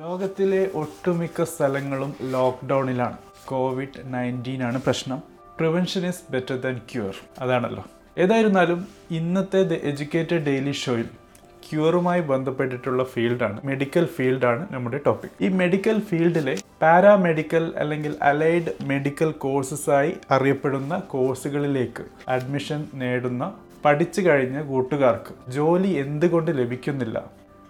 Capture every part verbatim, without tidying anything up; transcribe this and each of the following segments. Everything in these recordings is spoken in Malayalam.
ലോകത്തിലെ ഒട്ടുമിക്ക സ്ഥലങ്ങളും ലോക്ക്ഡൗണിലാണ്. കോവിഡ് നയൻറ്റീൻ ആണ് പ്രശ്നം. Prevention is better than cure, അതാണല്ലോ. ഏതായിരുന്നാലും ഇന്നത്തെ ദ എഡ്യൂക്കേറ്റർ ഡെയിലി ഷോയിൽ ക്യൂറുമായി ബന്ധപ്പെട്ടിട്ടുള്ള ഫീൽഡാണ്, മെഡിക്കൽ ഫീൽഡാണ് നമ്മുടെ ടോപ്പിക്. ഈ മെഡിക്കൽ ഫീൽഡിലെ പാരാമെഡിക്കൽ അല്ലെങ്കിൽ അലൈഡ് മെഡിക്കൽ കോഴ്സസായി അറിയപ്പെടുന്ന കോഴ്സുകളിലേക്ക് അഡ്മിഷൻ നേടുന്ന പഠിച്ചു കഴിഞ്ഞ കൂട്ടുകാർക്ക് ജോലി എന്തുകൊണ്ട് ലഭിക്കുന്നില്ല,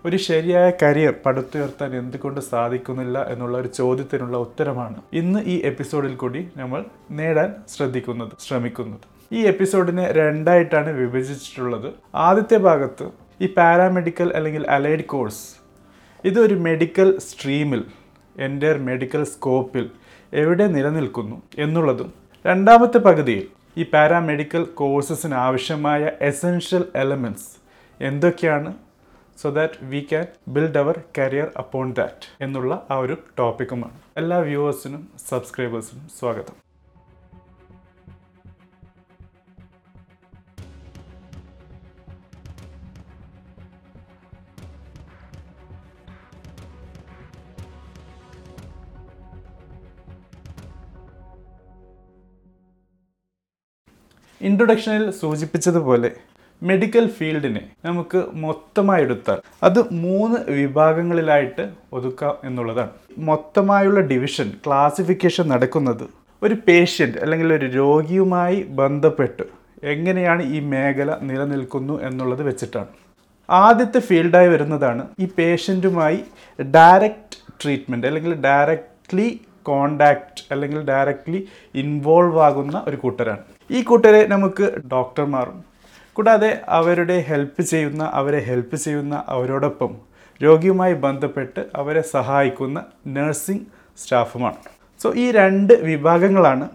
ഒരു ശരിയായ കരിയർ പടുത്തുയർത്താൻ എന്തുകൊണ്ട് സാധിക്കുന്നില്ല എന്നുള്ള ഒരു ചോദ്യത്തിനുള്ള ഉത്തരമാണ് ഇന്ന് ഈ എപ്പിസോഡിൽ കൂടി നമ്മൾ നേടാൻ ശ്രദ്ധിക്കുന്നത് ശ്രമിക്കുന്നത്. ഈ എപ്പിസോഡിനെ രണ്ടായിട്ടാണ് വിഭജിച്ചിട്ടുള്ളത്. ആദ്യത്തെ ഭാഗത്ത് ഈ പാരാമെഡിക്കൽ അല്ലെങ്കിൽ അലൈഡ് കോഴ്സ് ഇതൊരു മെഡിക്കൽ സ്ട്രീമിൽ എൻ്റെ മെഡിക്കൽ സ്കോപ്പിൽ എവിടെ നിലനിൽക്കുന്നു എന്നുള്ളതും, രണ്ടാമത്തെ പകുതിയിൽ ഈ പാരാമെഡിക്കൽ കോഴ്സസിന് ആവശ്യമായ എസെൻഷ്യൽ എലമെൻറ്റ്സ് എന്തൊക്കെയാണ് so that we can build our career upon that എന്നുള്ള ആ ഒരു ടോപ്പിക്കുമാണ്. എല്ലാ വ്യൂവേഴ്സിനും സബ്സ്ക്രൈബേഴ്സിനും സ്വാഗതം. ഇൻട്രൊഡക്ഷനിൽ സൂചിപ്പിച്ചതുപോലെ മെഡിക്കൽ ഫീൽഡിനെ നമുക്ക് മൊത്തമായി എടുത്താൽ അത് മൂന്ന് വിഭാഗങ്ങളിലായിട്ട് ഒതുക്കാം എന്നുള്ളതാണ്. മൊത്തമായുള്ള ഡിവിഷൻ ക്ലാസിഫിക്കേഷൻ നടക്കുന്നത് ഒരു പേഷ്യൻ്റ് അല്ലെങ്കിൽ ഒരു രോഗിയുമായി ബന്ധപ്പെട്ട് എങ്ങനെയാണ് ഈ മേഖല നിലനിൽക്കുന്നു എന്നുള്ളത് വെച്ചിട്ടാണ്. ആദ്യത്തെ ഫീൽഡായി വരുന്നതാണ് ഈ പേഷ്യൻറ്റുമായി ഡയറക്റ്റ് ട്രീറ്റ്മെൻറ്റ് അല്ലെങ്കിൽ ഡയറക്റ്റ്ലി കോണ്ടാക്റ്റ് അല്ലെങ്കിൽ ഡയറക്റ്റ്ലി ഇൻവോൾവ് ആകുന്ന ഒരു കൂട്ടരാണ്. ഈ കൂട്ടരെ നമുക്ക് ഡോക്ടർമാറും കൂടാതെ അവരുടെ ഹെൽപ്പ് ചെയ്യുന്ന അവരെ ഹെൽപ്പ് ചെയ്യുന്ന അവരോടൊപ്പം രോഗിയുമായി ബന്ധപ്പെട്ട് അവരെ സഹായിക്കുന്ന നഴ്സിംഗ് സ്റ്റാഫുമാണ്. സോ ഈ രണ്ട് വിഭാഗങ്ങളാണ്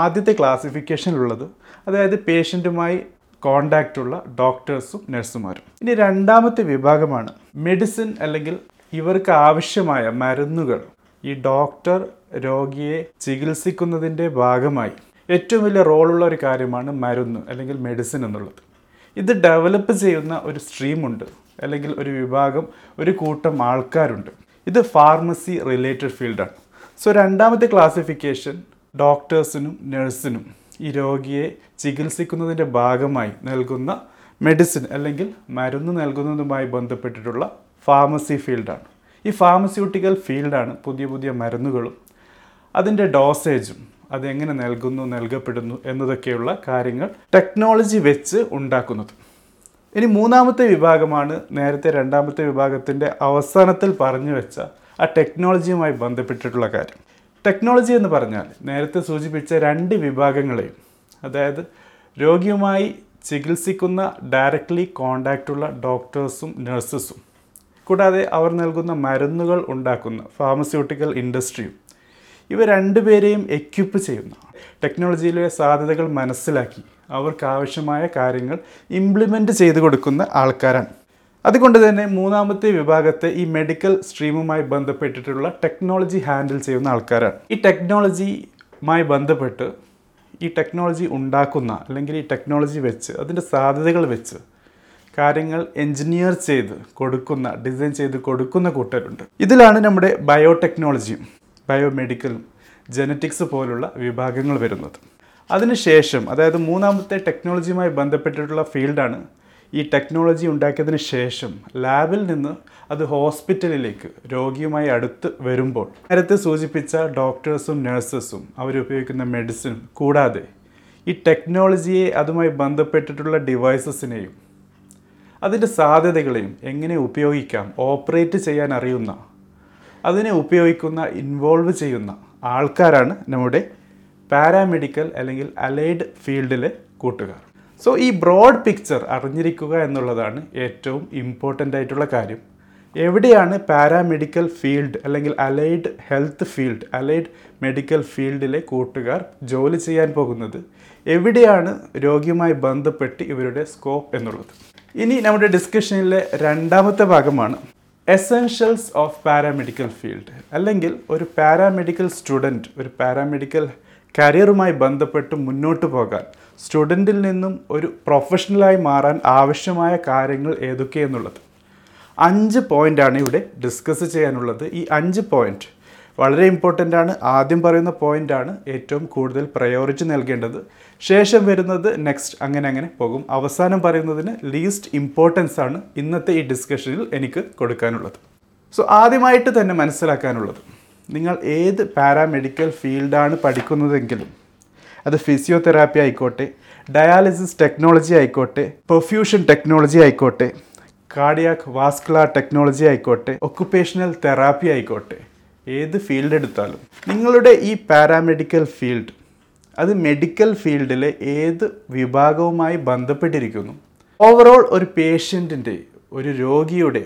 ആദ്യത്തെ ക്ലാസിഫിക്കേഷനിലുള്ളത്, അതായത് പേഷ്യൻറ്റുമായി കോണ്ടാക്റ്റുള്ള ഡോക്ടേഴ്സും നഴ്സുമാരും. ഇനി രണ്ടാമത്തെ വിഭാഗമാണ് മെഡിസിൻ അല്ലെങ്കിൽ ഇവർക്ക് ആവശ്യമായ മരുന്നുകൾ ഈ ഡോക്ടർ രോഗിയെ ചികിത്സിക്കുന്നതിൻ്റെ ഭാഗമായി ഏറ്റവും വലിയ റോളുള്ള ഒരു കാര്യമാണ് മരുന്ന് അല്ലെങ്കിൽ മെഡിസിൻ എന്നുള്ളത്. ഇത് ഡെവലപ്പ് ചെയ്യുന്ന ഒരു സ്ട്രീമുണ്ട് അല്ലെങ്കിൽ ഒരു വിഭാഗം ഒരു കൂട്ടം ആൾക്കാരുണ്ട്. ഇത് ഫാർമസി റിലേറ്റഡ് ഫീൽഡാണ്. സോ രണ്ടാമത്തെ ക്ലാസിഫിക്കേഷൻ ഡോക്ടേഴ്സിനും നഴ്സിനും ഈ രോഗിയെ ചികിത്സിക്കുന്നതിൻ്റെ ഭാഗമായി നൽകുന്ന മെഡിസിൻ അല്ലെങ്കിൽ മരുന്ന് നൽകുന്നതുമായി ബന്ധപ്പെട്ടിട്ടുള്ള ഫാർമസി ഫീൽഡാണ്. ഈ ഫാർമസ്യൂട്ടിക്കൽ ഫീൽഡാണ് പുതിയ പുതിയ മരുന്നുകളും അതിൻ്റെ ഡോസേജും അതെങ്ങനെ നൽകുന്നു നൽകപ്പെടുന്നു എന്നതൊക്കെയുള്ള കാര്യങ്ങൾ ടെക്നോളജി വെച്ച് ഉണ്ടാക്കുന്നത്. ഇനി മൂന്നാമത്തെ വിഭാഗമാണ് നേരത്തെ രണ്ടാമത്തെ വിഭാഗത്തിൻ്റെ അവസാനത്തിൽ പറഞ്ഞു വെച്ച ആ ടെക്നോളജിയുമായി ബന്ധപ്പെട്ടിട്ടുള്ള കാര്യം. ടെക്നോളജി എന്ന് പറഞ്ഞാൽ നേരത്തെ സൂചിപ്പിച്ച രണ്ട് വിഭാഗങ്ങളെയും, അതായത് രോഗിയുമായി ചികിത്സിക്കുന്ന ഡയറക്റ്റ്ലി കോണ്ടാക്റ്റുള്ള ഡോക്ടേഴ്സും നഴ്സസും കൂടാതെ അവർ നൽകുന്ന മരുന്നുകൾ ഉണ്ടാക്കുന്ന ഫാർമസ്യൂട്ടിക്കൽ ഇൻഡസ്ട്രിയും, ഇവ രണ്ടുപേരെയും എക്യുപ്പ് ചെയ്യുന്ന ടെക്നോളജിയിലെ സാധ്യതകൾ മനസ്സിലാക്കി അവർക്കാവശ്യമായ കാര്യങ്ങൾ ഇംപ്ലിമെൻ്റ് ചെയ്തു കൊടുക്കുന്ന ആൾക്കാരാണ്. അതുകൊണ്ട് തന്നെ മൂന്നാമത്തെ വിഭാഗത്തെ ഈ മെഡിക്കൽ സ്ട്രീമുമായി ബന്ധപ്പെട്ടിട്ടുള്ള ടെക്നോളജി ഹാൻഡിൽ ചെയ്യുന്ന ആൾക്കാരാണ്. ഈ ടെക്നോളജിയുമായി ബന്ധപ്പെട്ട് ഈ ടെക്നോളജി ഉണ്ടാക്കുന്ന അല്ലെങ്കിൽ ഈ ടെക്നോളജി വെച്ച് അതിൻ്റെ സാധ്യതകൾ വെച്ച് കാര്യങ്ങൾ എൻജിനീയർ ചെയ്ത് കൊടുക്കുന്ന ഡിസൈൻ ചെയ്ത് കൊടുക്കുന്ന കൂട്ടരുണ്ട്. ഇതിലാണ് നമ്മുടെ ബയോടെക്നോളജിയും ബയോമെഡിക്കലും ജനറ്റിക്സ് പോലുള്ള വിഭാഗങ്ങൾ വരുന്നത്. അതിനുശേഷം, അതായത് മൂന്നാമത്തെ ടെക്നോളജിയുമായി ബന്ധപ്പെട്ടിട്ടുള്ള ഫീൽഡാണ് ഈ ടെക്നോളജി ഉണ്ടാക്കിയതിന് ശേഷം ലാബിൽ നിന്ന് അത് ഹോസ്പിറ്റലിലേക്ക് രോഗിയുമായി അടുത്ത് വരുമ്പോൾ നേരത്തെ സൂചിപ്പിച്ച ഡോക്ടേഴ്സും നഴ്സസും അവരുപയോഗിക്കുന്ന മെഡിസിനും കൂടാതെ ഈ ടെക്നോളജിയെ അതുമായി ബന്ധപ്പെട്ടിട്ടുള്ള ഡിവൈസസിനെയും അതിൻ്റെ സാധ്യതകളെയും എങ്ങനെ ഉപയോഗിക്കാം, ഓപ്പറേറ്റ് ചെയ്യാൻ അറിയുന്ന, അതിനെ ഉപയോഗിക്കുന്ന, ഇൻവോൾവ് ചെയ്യുന്ന ആൾക്കാരാണ് നമ്മുടെ പാരാമെഡിക്കൽ അല്ലെങ്കിൽ അലൈഡ് ഫീൽഡിലെ കൂട്ടുകാർ. സോ ഈ ബ്രോഡ് പിക്ചർ അറിഞ്ഞിരിക്കുക എന്നുള്ളതാണ് ഏറ്റവും ഇമ്പോർട്ടൻ്റ് ആയിട്ടുള്ള കാര്യം. എവിടെയാണ് പാരാമെഡിക്കൽ ഫീൽഡ് അല്ലെങ്കിൽ allied health field, allied medical ഫീൽഡിലെ കൂട്ടുകാർ ജോലി ചെയ്യാൻ പോകുന്നത്, എവിടെയാണ് രോഗിയുമായി ബന്ധപ്പെട്ട് ഇവരുടെ സ്കോപ്പ് എന്നുള്ളത്. ഇനി നമ്മുടെ ഡിസ്കഷനിലെ രണ്ടാമത്തെ ഭാഗമാണ് എസെൻഷ്യൽസ് ഓഫ് പാരാമെഡിക്കൽ ഫീൽഡ് അല്ലെങ്കിൽ ഒരു പാരാമെഡിക്കൽ സ്റ്റുഡൻറ്റ് ഒരു പാരാമെഡിക്കൽ കരിയറുമായി ബന്ധപ്പെട്ട് മുന്നോട്ട് പോകാൻ സ്റ്റുഡൻറ്റിൽ നിന്നും ഒരു പ്രൊഫഷണലായി മാറാൻ ആവശ്യമായ കാര്യങ്ങൾ ഏതൊക്കെയെന്നുള്ളത്. അഞ്ച് പോയിൻ്റാണ് ഇവിടെ ഡിസ്കസ് ചെയ്യാനുള്ളത്. ഈ അഞ്ച് പോയിൻറ്റ് വളരെ ഇമ്പോർട്ടൻ്റ് ആണ്. ആദ്യം പറയുന്ന പോയിൻ്റാണ് ഏറ്റവും കൂടുതൽ പ്രയോറിറ്റി നൽകേണ്ടത്. ശേഷം വരുന്നത് നെക്സ്റ്റ്, അങ്ങനെ അങ്ങനെ പോകും. അവസാനം പറയുന്നതിന് ലീസ്റ്റ് ഇമ്പോർട്ടൻസ് ആണ് ഇന്നത്തെ ഈ ഡിസ്കഷനിൽ എനിക്ക് കൊടുക്കാനുള്ളത്. സോ ആദ്യമായിട്ട് തന്നെ മനസ്സിലാക്കാനുള്ളത്, നിങ്ങൾ ഏത് പാരാമെഡിക്കൽ ഫീൽഡാണ് പഠിക്കുന്നതെങ്കിലും, അത് ഫിസിയോതെറാപ്പി ആയിക്കോട്ടെ, ഡയാലിസിസ് ടെക്നോളജി ആയിക്കോട്ടെ, പെർഫ്യൂഷൻ ടെക്നോളജി ആയിക്കോട്ടെ, കാർഡിയാക് വാസ്കുലാർ ടെക്നോളജി ആയിക്കോട്ടെ, ഒക്കുപ്പേഷണൽ തെറാപ്പി ആയിക്കോട്ടെ, ഏത് ഫീൽഡ് എടുത്താലും നിങ്ങളുടെ ഈ പാരാമെഡിക്കൽ ഫീൽഡ് അത് മെഡിക്കൽ ഫീൽഡിലെ ഏത് വിഭാഗവുമായി ബന്ധപ്പെട്ടിരിക്കുന്നു. ഓവറോൾ ഒരു പേഷ്യൻറ്റിൻ്റെ, ഒരു രോഗിയുടെ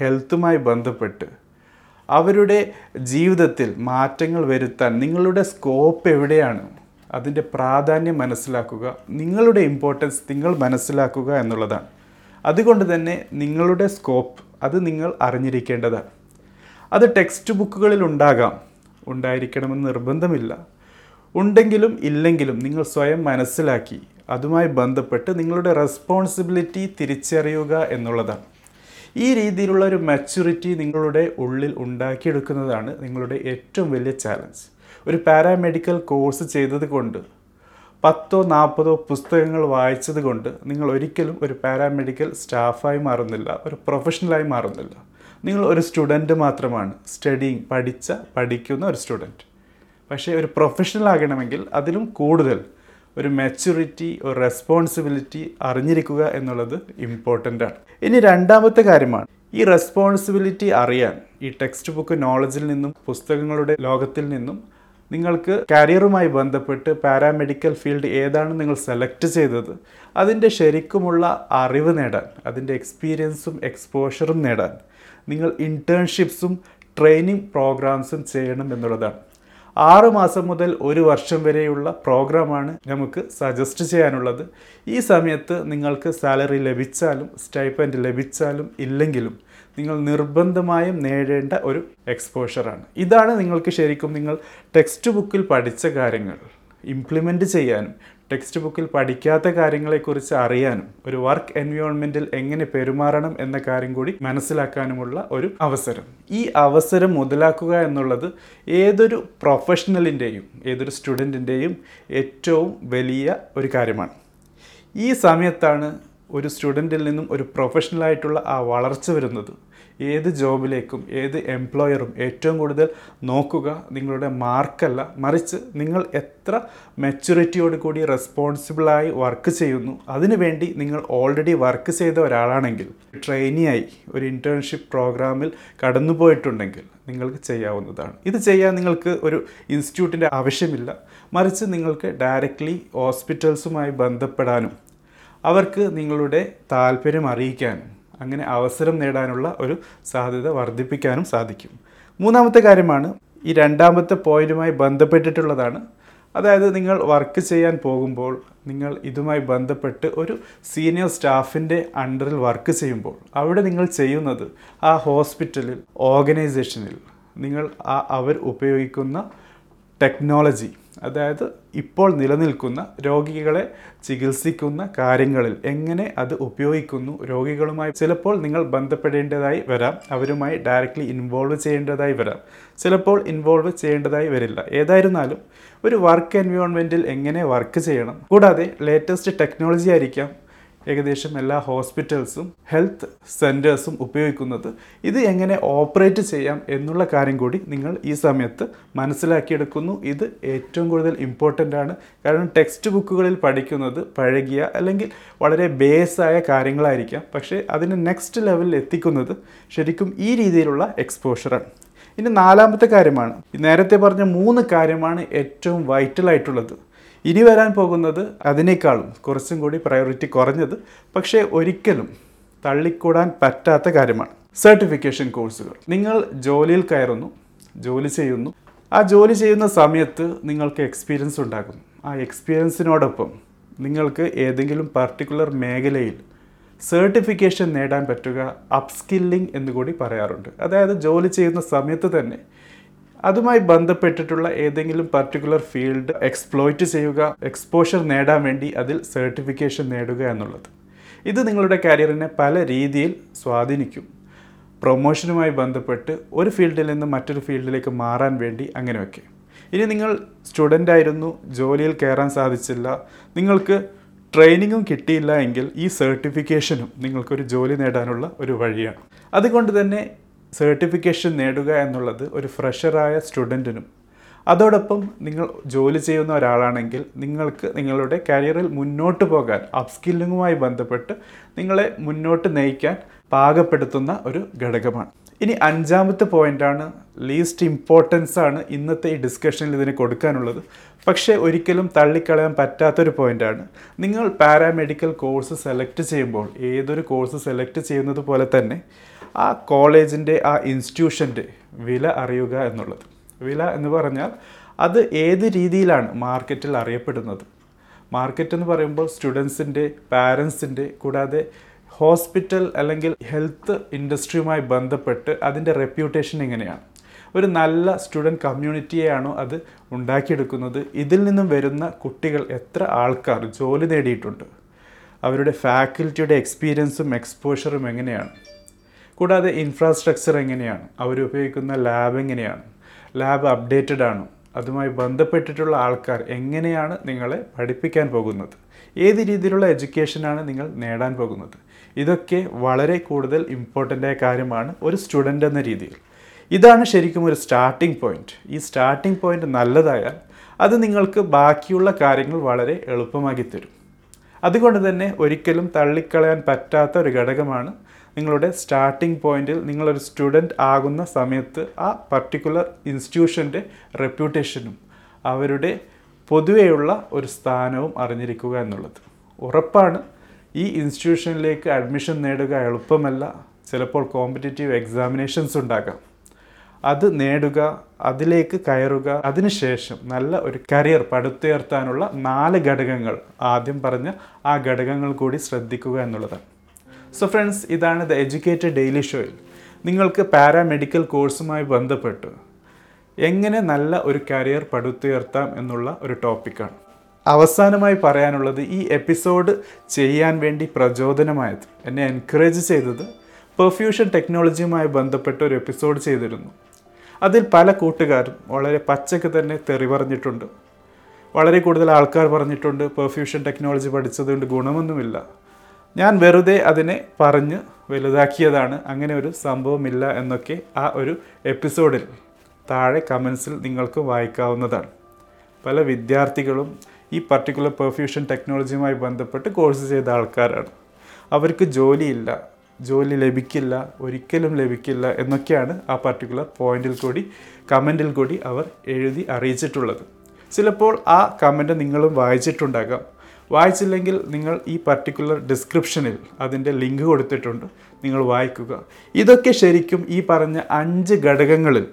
ഹെൽത്തുമായി ബന്ധപ്പെട്ട് അവരുടെ ജീവിതത്തിൽ മാറ്റങ്ങൾ വരുത്താൻ നിങ്ങളുടെ സ്കോപ്പ് എവിടെയാണ്, അതിൻ്റെ പ്രാധാന്യം മനസ്സിലാക്കുക, നിങ്ങളുടെ ഇമ്പോർട്ടൻസ് നിങ്ങൾ മനസ്സിലാക്കുക എന്നുള്ളതാണ്. അതുകൊണ്ട് തന്നെ നിങ്ങളുടെ സ്കോപ്പ് അത് നിങ്ങൾ അറിഞ്ഞിരിക്കേണ്ടതാണ്. അത് ടെക്സ്റ്റ് ബുക്കുകളിൽ ഉണ്ടാകാം, ഉണ്ടായിരിക്കണമെന്ന് നിർബന്ധമില്ല. ഉണ്ടെങ്കിലും ഇല്ലെങ്കിലും നിങ്ങൾ സ്വയം മനസ്സിലാക്കി അതുമായി ബന്ധപ്പെട്ട് നിങ്ങളുടെ റെസ്പോൺസിബിലിറ്റി തിരിച്ചറിയുക എന്നുള്ളതാണ്. ഈ രീതിയിലുള്ള ഒരു മെച്യൂരിറ്റി നിങ്ങളുടെ ഉള്ളിൽ ഉണ്ടാക്കിയെടുക്കുന്നതാണ് നിങ്ങളുടെ ഏറ്റവും വലിയ ചാലഞ്ച്. ഒരു പാരാമെഡിക്കൽ കോഴ്സ് ചെയ്തത് കൊണ്ട്, പത്തോ നാൽപ്പതോ പുസ്തകങ്ങൾ വായിച്ചത് കൊണ്ട് നിങ്ങൾ ഒരിക്കലും ഒരു പാരാമെഡിക്കൽ സ്റ്റാഫായി മാറുന്നില്ല, ഒരു പ്രൊഫഷണലായി മാറുന്നില്ല. നിങ്ങൾ ഒരു സ്റ്റുഡൻറ്റ് മാത്രമാണ്, സ്റ്റഡിങ് പഠിച്ച പഠിക്കുന്ന ഒരു സ്റ്റുഡൻറ്റ്. പക്ഷേ ഒരു പ്രൊഫഷണൽ ആകണമെങ്കിൽ അതിലും കൂടുതൽ ഒരു മെച്യൂരിറ്റി, ഒരു റെസ്പോൺസിബിലിറ്റി അറിഞ്ഞിരിക്കുക എന്നുള്ളത് ഇമ്പോർട്ടൻ്റ് ആണ്. ഇനി രണ്ടാമത്തെ കാര്യമാണ് ഈ റെസ്പോൺസിബിലിറ്റി അറിയാൻ ഈ ടെക്സ്റ്റ് ബുക്ക് നോളജിൽ നിന്നും പുസ്തകങ്ങളുടെ ലോകത്തിൽ നിന്നും നിങ്ങൾക്ക് കരിയറുമായി ബന്ധപ്പെട്ട് പാരാമെഡിക്കൽ ഫീൽഡ് ഏതാണ് നിങ്ങൾ സെലക്ട് ചെയ്തത് അതിൻ്റെ ശരിക്കുമുള്ള അറിവ് നേടാൻ, അതിൻ്റെ എക്സ്പീരിയൻസും എക്സ്പോഷറും നേടാൻ നിങ്ങൾ ഇൻറ്റേൺഷിപ്സും ട്രെയിനിങ് പ്രോഗ്രാംസും ചെയ്യണം എന്നുള്ളതാണ്. ആറ് മാസം മുതൽ ഒരു വർഷം വരെയുള്ള പ്രോഗ്രാമാണ് നമുക്ക് സജസ്റ്റ് ചെയ്യാനുള്ളത്. ഈ സമയത്ത് നിങ്ങൾക്ക് സാലറി ലഭിച്ചാലും സ്റ്റൈപ്പൻഡ് ലഭിച്ചാലും ഇല്ലെങ്കിലും നിങ്ങൾ നിർബന്ധമായും നേടേണ്ട ഒരു എക്സ്പോഷറാണ്. ഇതാണ് നിങ്ങൾക്ക് ശരിക്കും നിങ്ങൾ ടെക്സ്റ്റ് ബുക്കിൽ പഠിച്ച കാര്യങ്ങൾ ഇംപ്ലിമെൻറ്റ് ചെയ്യാനും ടെക്സ്റ്റ് ബുക്കിൽ പഠിക്കാത്ത കാര്യങ്ങളെക്കുറിച്ച് അറിയാനും ഒരു വർക്ക് എൻവയോൺമെൻറ്റിൽ എങ്ങനെ പെരുമാറണം എന്ന കാര്യം കൂടി മനസ്സിലാക്കാനുമുള്ള ഒരു അവസരം. ഈ അവസരം മുതലാക്കുക എന്നുള്ളത് ഏതൊരു പ്രൊഫഷണലിൻ്റെയും ഏതൊരു സ്റ്റുഡൻറ്റിൻ്റെയും ഏറ്റവും വലിയ ഒരു കാര്യമാണ്. ഈ സമയത്താണ് ഒരു സ്റ്റുഡൻറ്റിൽ നിന്നും ഒരു പ്രൊഫഷണലായിട്ടുള്ള ആ വളർച്ച വരുന്നത്. ഏത് ജോബിലേക്കും ഏത് എംപ്ലോയറും ഏറ്റവും കൂടുതൽ നോക്കുക നിങ്ങളുടെ മാർക്കല്ല, മറിച്ച് നിങ്ങൾ എത്ര മെച്യൂരിറ്റിയോട് കൂടി റെസ്പോൺസിബിളായി വർക്ക് ചെയ്യുന്നു. അതിനുവേണ്ടി നിങ്ങൾ ഓൾറെഡി വർക്ക് ചെയ്ത ഒരാളാണെങ്കിൽ, ട്രെയിനിയായി ഒരു ഇൻറ്റേൺഷിപ്പ് പ്രോഗ്രാമിൽ കടന്നുപോയിട്ടുണ്ടെങ്കിൽ നിങ്ങൾക്ക് ചെയ്യാവുന്നതാണ്. ഇത് ചെയ്യാൻ നിങ്ങൾക്ക് ഒരു ഇൻസ്റ്റിറ്റ്യൂട്ടിൻ്റെ ആവശ്യമില്ല, മറിച്ച് നിങ്ങൾക്ക് ഡയറക്റ്റ്ലി ഹോസ്പിറ്റൽസുമായി ബന്ധപ്പെടാനും അവർക്ക് നിങ്ങളുടെ താല്പര്യം അറിയിക്കാനും അങ്ങനെ അവസരം നേടാനുള്ള ഒരു സാധ്യത വർദ്ധിപ്പിക്കാനും സാധിക്കും. മൂന്നാമത്തെ കാര്യമാണ് ഈ രണ്ടാമത്തെ പോയിൻറ്റുമായി ബന്ധപ്പെട്ടിട്ടുള്ളതാണ്. അതായത് നിങ്ങൾ വർക്ക് ചെയ്യാൻ പോകുമ്പോൾ നിങ്ങൾ ഇതുമായി ബന്ധപ്പെട്ട് ഒരു സീനിയർ സ്റ്റാഫിൻ്റെ അണ്ടറിൽ വർക്ക് ചെയ്യുമ്പോൾ അവിടെ നിങ്ങൾ ചെയ്യുന്നത് ആ ഹോസ്പിറ്റലിൽ, ഓർഗനൈസേഷനിൽ നിങ്ങൾ ആ അവർ ഉപയോഗിക്കുന്ന ടെക്നോളജി, അതായത് ഇപ്പോൾ നിലനിൽക്കുന്ന രോഗികളെ ചികിത്സിക്കുന്ന കാര്യങ്ങളിൽ എങ്ങനെ അത് ഉപയോഗിക്കുന്നു. രോഗികളുമായി ചിലപ്പോൾ നിങ്ങൾ ബന്ധപ്പെടേണ്ടതായി വരാം, അവരുമായി ഡയറക്റ്റ്ലി ഇൻവോൾവ് ചെയ്യേണ്ടതായി വരാം, ചിലപ്പോൾ ഇൻവോൾവ് ചെയ്യേണ്ടതായി വരില്ല. ഏതായിരുന്നാലും ഒരു വർക്ക് എൻവയോൺമെൻറ്റിൽ എങ്ങനെ വർക്ക് ചെയ്യണം, കൂടാതെ ലേറ്റസ്റ്റ് ടെക്നോളജി ആയിരിക്കാം ഏകദേശം എല്ലാ ഹോസ്പിറ്റൽസും ഹെൽത്ത് സെൻറ്റേഴ്സും ഉപയോഗിക്കുന്നത്, ഇത് എങ്ങനെ ഓപ്പറേറ്റ് ചെയ്യാം എന്നുള്ള കാര്യം കൂടി നിങ്ങൾ ഈ സമയത്ത് മനസ്സിലാക്കിയെടുക്കുന്നു. ഇത് ഏറ്റവും കൂടുതൽ ഇമ്പോർട്ടൻ്റ് ആണ്. കാരണം ടെക്സ്റ്റ് ബുക്കുകളിൽ പഠിക്കുന്നത് പഴകിയ അല്ലെങ്കിൽ വളരെ ബേസായ കാര്യങ്ങളായിരിക്കാം, പക്ഷേ അതിന് നെക്സ്റ്റ് ലെവലിൽ എത്തിക്കുന്നത് ശരിക്കും ഈ രീതിയിലുള്ള എക്സ്പോഷറാണ്. ഇനി നാലാമത്തെ കാര്യമാണ്, നേരത്തെ പറഞ്ഞ മൂന്ന് കാര്യമാണ് ഏറ്റവും വൈറ്റലായിട്ടുള്ളത്. ഇനി വരാൻ പോകുന്നത് അതിനേക്കാളും കുറച്ചും കൂടി പ്രയോറിറ്റി കുറഞ്ഞത്, പക്ഷേ ഒരിക്കലും തള്ളിക്കൂടാൻ പറ്റാത്ത കാര്യമാണ് സർട്ടിഫിക്കേഷൻ കോഴ്സുകൾ. നിങ്ങൾ ജോലിയിൽ കയറുന്നു, ജോലി ചെയ്യുന്നു. ആ ജോലി ചെയ്യുന്ന സമയത്ത് നിങ്ങൾക്ക് എക്സ്പീരിയൻസ് ഉണ്ടാകും. ആ എക്സ്പീരിയൻസിനോടൊപ്പം നിങ്ങൾക്ക് ഏതെങ്കിലും പർട്ടിക്കുലർ മേഖലയിൽ സർട്ടിഫിക്കേഷൻ നേടാൻ പറ്റുക അപ്സ്കില്ലിംഗ് എന്നുകൂടി പറയാറുണ്ട്. അതായത് ജോലി ചെയ്യുന്ന സമയത്ത് തന്നെ അതുമായി ബന്ധപ്പെട്ടിട്ടുള്ള ഏതെങ്കിലും പർട്ടിക്കുലർ ഫീൽഡ് എക്സ്പ്ലോയിറ്റ് ചെയ്യുക, എക്സ്പോഷർ നേടാൻ വേണ്ടി അതിൽ സർട്ടിഫിക്കേഷൻ നേടുക എന്നുള്ളത്. ഇത് നിങ്ങളുടെ കരിയറിനെ പല രീതിയിൽ സ്വാധീനിക്കും. പ്രൊമോഷനുമായി ബന്ധപ്പെട്ട് ഒരു ഫീൽഡിൽ നിന്ന് മറ്റൊരു ഫീൽഡിലേക്ക് മാറാൻ വേണ്ടി അങ്ങനെയൊക്കെ. ഇനി നിങ്ങൾ സ്റ്റുഡൻ്റായിരുന്നു, ജോലിയിൽ കയറാൻ സാധിച്ചില്ല, നിങ്ങൾക്ക് ട്രെയിനിങ്ങും കിട്ടിയില്ല എങ്കിൽ ഈ സർട്ടിഫിക്കേഷനും നിങ്ങൾക്കൊരു ജോലി നേടാനുള്ള ഒരു വഴിയാണ്. അതുകൊണ്ട് തന്നെ സർട്ടിഫിക്കേഷൻ നേടുക എന്നുള്ളത് ഒരു ഫ്രഷറായ സ്റ്റുഡൻറ്റിനും, അതോടൊപ്പം നിങ്ങൾ ജോലി ചെയ്യുന്ന ഒരാളാണെങ്കിൽ നിങ്ങൾക്ക് നിങ്ങളുടെ കരിയറിൽ മുന്നോട്ട് പോകാൻ അപ്സ്കില്ലിങ്ങുമായി ബന്ധപ്പെട്ട് നിങ്ങളെ മുന്നോട്ട് നയിക്കാൻ പാകപ്പെടുത്തുന്ന ഒരു ഘടകമാണ്. ഇനി അഞ്ചാമത്തെ പോയിൻ്റാണ്, ലീസ്റ്റ് ഇമ്പോർട്ടൻസ് ആണ് ഇന്നത്തെ ഈ ഡിസ്കഷനിൽ ഇതിന് കൊടുക്കാനുള്ളത്. പക്ഷേ ഒരിക്കലും തള്ളിക്കളയാൻ പറ്റാത്തൊരു പോയിൻ്റാണ്. നിങ്ങൾ പാരാമെഡിക്കൽ കോഴ്സ് സെലക്ട് ചെയ്യുമ്പോൾ, ഏതൊരു കോഴ്സ് സെലക്ട് ചെയ്യുന്നത് പോലെ തന്നെ ആ കോളേജിൻ്റെ ആ ഇൻസ്റ്റിറ്റ്യൂഷൻ്റെ വില അറിയുക എന്നുള്ളത്. വില എന്ന് പറഞ്ഞാൽ അത് ഏത് രീതിയിലാണ് മാർക്കറ്റിൽ അറിയപ്പെടുന്നത്. മാർക്കറ്റ് എന്ന് പറയുമ്പോൾ സ്റ്റുഡൻസിൻ്റെ, പാരൻസിൻ്റെ, കൂടാതെ ഹോസ്പിറ്റൽ അല്ലെങ്കിൽ ഹെൽത്ത് ഇൻഡസ്ട്രിയുമായി ബന്ധപ്പെട്ട് അതിൻ്റെ റെപ്യൂട്ടേഷൻ എങ്ങനെയാണ്, ഒരു നല്ല സ്റ്റുഡൻറ് കമ്മ്യൂണിറ്റിയെയാണോ അത് ഉണ്ടാക്കിയെടുക്കുന്നത്, ഇതിൽ നിന്നും വരുന്ന കുട്ടികൾ എത്ര ആൾക്കാർ ജോലി നേടിയിട്ടുണ്ട്, അവരുടെ ഫാക്കൽറ്റിയുടെ എക്സ്പീരിയൻസും എക്സ്പോഷറും എങ്ങനെയാണ്, കൂടാതെ ഇൻഫ്രാസ്ട്രക്ചർ എങ്ങനെയാണ്, അവരുപയോഗിക്കുന്ന ലാബ് എങ്ങനെയാണ്, ലാബ് അപ്ഡേറ്റഡ് ആണോ, അതുമായി ബന്ധപ്പെട്ടിട്ടുള്ള ആൾക്കാർ എങ്ങനെയാണ് നിങ്ങളെ പഠിപ്പിക്കാൻ പോകുന്നത്, ഏത് രീതിയിലുള്ള എഡ്യൂക്കേഷനാണ് നിങ്ങൾ നേടാൻ പോകുന്നത്. ഇതൊക്കെ വളരെ കൂടുതൽ ഇമ്പോർട്ടൻ്റ് ആയ കാര്യമാണ് ഒരു സ്റ്റുഡൻ്റ് എന്ന രീതിയിൽ. ഇതാണ് ശരിക്കും ഒരു സ്റ്റാർട്ടിംഗ് പോയിൻറ്റ്. ഈ സ്റ്റാർട്ടിംഗ് പോയിൻറ്റ് നല്ലതായാൽ അത് നിങ്ങൾക്ക് ബാക്കിയുള്ള കാര്യങ്ങൾ വളരെ എളുപ്പമാക്കി തരും. അതുകൊണ്ട് തന്നെ ഒരിക്കലും തള്ളിക്കളയാൻ പറ്റാത്ത ഒരു ഘടകമാണ് നിങ്ങളുടെ സ്റ്റാർട്ടിംഗ് പോയിൻറ്റിൽ നിങ്ങളൊരു സ്റ്റുഡൻ്റ് ആകുന്ന സമയത്ത് ആ പർട്ടിക്കുലർ ഇൻസ്റ്റിറ്റ്യൂഷൻ്റെ റെപ്യൂട്ടേഷനും അവരുടെ പൊതുവെയുള്ള ഒരു സ്ഥാനവും അറിഞ്ഞിരിക്കുക എന്നുള്ളത്. ഉറപ്പാണ് ഈ ഇൻസ്റ്റിറ്റ്യൂഷനിലേക്ക് അഡ്മിഷൻ നേടുക എളുപ്പമല്ല. ചിലപ്പോൾ കോമ്പറ്റേറ്റീവ് എക്സാമിനേഷൻസ് ഉണ്ടാകാം. അത് നേടുക, അതിലേക്ക് കയറുക, അതിനുശേഷം നല്ല ഒരു കരിയർ പടുത്തുയർത്താനുള്ള നാല് ഘടകങ്ങൾ, ആദ്യം പറഞ്ഞ ആ ഘടകങ്ങൾ കൂടി ശ്രദ്ധിക്കുക എന്നുള്ളതാണ്. സോ ഫ്രണ്ട്സ്, ഇതാണ് ദ എഡ്യൂക്കേറ്റർ ഡെയിലി ഷോയിൽ നിങ്ങൾക്ക് പാരാമെഡിക്കൽ കോഴ്സുമായി ബന്ധപ്പെട്ട് എങ്ങനെ നല്ല ഒരു കരിയർ പടുത്തുയർത്താം എന്നുള്ള ഒരു ടോപ്പിക്കാണ്. അവസാനമായി പറയാനുള്ളത്, ഈ എപ്പിസോഡ് ചെയ്യാൻ വേണ്ടി പ്രചോദനമായത്, എന്നെ എൻകറേജ് ചെയ്തത്, പെർഫ്യൂഷൻ ടെക്നോളജിയുമായി ബന്ധപ്പെട്ട ഒരു എപ്പിസോഡ് ചെയ്തിരുന്നു. അതിൽ പല കൂട്ടുകാരും വളരെ പച്ചക്ക് തന്നെ തെറി പറഞ്ഞിട്ടുണ്ട്. വളരെ കൂടുതൽ ആൾക്കാർ പറഞ്ഞിട്ടുണ്ട് പെർഫ്യൂഷൻ ടെക്നോളജി പഠിച്ചതുകൊണ്ട് ഗുണമൊന്നുമില്ല, ഞാൻ വെറുതെ അതിനെ പറഞ്ഞ് വലുതാക്കിയതാണ്, അങ്ങനെ ഒരു സംഭവമില്ല എന്നൊക്കെ ആ ഒരു എപ്പിസോഡിൽ താഴെ കമൻസിൽ നിങ്ങൾക്ക് വായിക്കാവുന്നതാണ്. പല വിദ്യാർത്ഥികളും ഈ പർട്ടിക്കുലർ പെർഫ്യൂഷൻ ടെക്നോളജിയുമായി ബന്ധപ്പെട്ട് കോഴ്സ് ചെയ്ത ആൾക്കാരാണ്. അവർക്ക് ജോലിയില്ല, ജോലി ലഭിക്കില്ല, ഒരിക്കലും ലഭിക്കില്ല എന്നൊക്കെയാണ് ആ പർട്ടിക്കുലർ പോയിന്റിൽ കൂടി കമൻറ്റിൽ കൂടി അവർ എഴുതി അറിയിച്ചിട്ടുള്ളത്. ചിലപ്പോൾ ആ കമൻറ്റ് നിങ്ങളും വായിച്ചിട്ടുണ്ടാകാം. വായിച്ചില്ലെങ്കിൽ നിങ്ങൾ ഈ പർട്ടിക്കുലർ ഡിസ്ക്രിപ്ഷനിൽ അതിൻ്റെ ലിങ്ക് കൊടുത്തിട്ടുണ്ട്, നിങ്ങൾ വായിക്കുക. ഇതൊക്കെ ശരിക്കും ഈ പറഞ്ഞ അഞ്ച് ഘടകങ്ങളിൽ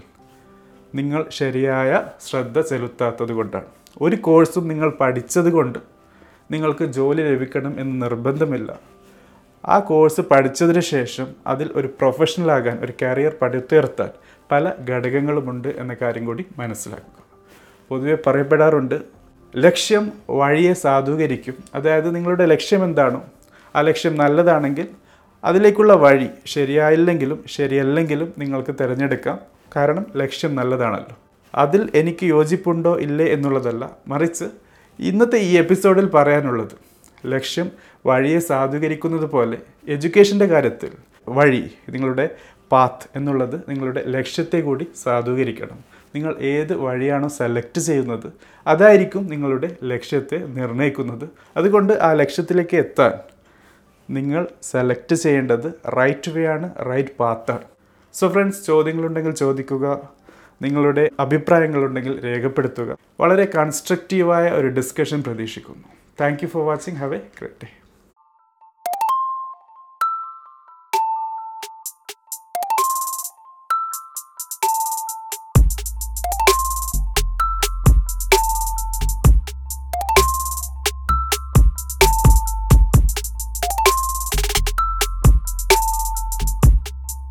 നിങ്ങൾ ശരിയായ ശ്രദ്ധ ചെലുത്താത്തത് കൊണ്ടാണ്. ഒരു കോഴ്സും നിങ്ങൾ പഠിച്ചത് കൊണ്ട് നിങ്ങൾക്ക് ജോലി ലഭിക്കണം എന്ന് നിർബന്ധമില്ല. ആ കോഴ്സ് പഠിച്ചതിന് ശേഷം അതിൽ ഒരു പ്രൊഫഷണലാകാൻ, ഒരു കരിയർ പടുത്തുയർത്താൻ പല ഘടകങ്ങളുമുണ്ട് എന്ന കാര്യം കൂടി മനസ്സിലാക്കുക. പൊതുവെ പറയപ്പെടാറുണ്ട് ലക്ഷ്യം വഴിയെ സാധൂകരിക്കും. അതായത് നിങ്ങളുടെ ലക്ഷ്യം എന്താണോ ആ ലക്ഷ്യം നല്ലതാണെങ്കിൽ അതിലേക്കുള്ള വഴി ശരിയായില്ലെങ്കിലും ശരിയല്ലെങ്കിലും നിങ്ങൾക്ക് തിരഞ്ഞെടുക്കാം. കാരണം ലക്ഷ്യം നല്ലതാണല്ലോ. അതിൽ എനിക്ക് യോജിപ്പുണ്ടോ ഇല്ലേ എന്നുള്ളതല്ല, മറിച്ച് ഇന്നത്തെ ഈ എപ്പിസോഡിൽ പറയാനുള്ളത് ലക്ഷ്യം വഴിയെ സാധൂകരിക്കുന്നത് പോലെ എഡ്യൂക്കേഷൻ്റെ കാര്യത്തിൽ വഴി, നിങ്ങളുടെ പാത്ത് എന്നുള്ളത് നിങ്ങളുടെ ലക്ഷ്യത്തെ കൂടി സാധൂകരിക്കണം. നിങ്ങൾ ഏത് വഴിയാണോ സെലക്ട് ചെയ്യുന്നത് അതായിരിക്കും നിങ്ങളുടെ ലക്ഷ്യത്തെ നിർണ്ണയിക്കുന്നത്. അതുകൊണ്ട് ആ ലക്ഷ്യത്തിലേക്ക് എത്താൻ നിങ്ങൾ സെലക്ട് ചെയ്യേണ്ടത് റൈറ്റ് വേ ആണ്, റൈറ്റ് പാത്താണ്. സോ ഫ്രണ്ട്സ്, ചോദ്യങ്ങളുണ്ടെങ്കിൽ ചോദിക്കുക, നിങ്ങളുടെ അഭിപ്രായങ്ങളുണ്ടെങ്കിൽ രേഖപ്പെടുത്തുക. വളരെ കൺസ്ട്രക്റ്റീവായ ഒരു ഡിസ്കഷൻ പ്രതീക്ഷിക്കുന്നു. Thank you for watching. Have a great day.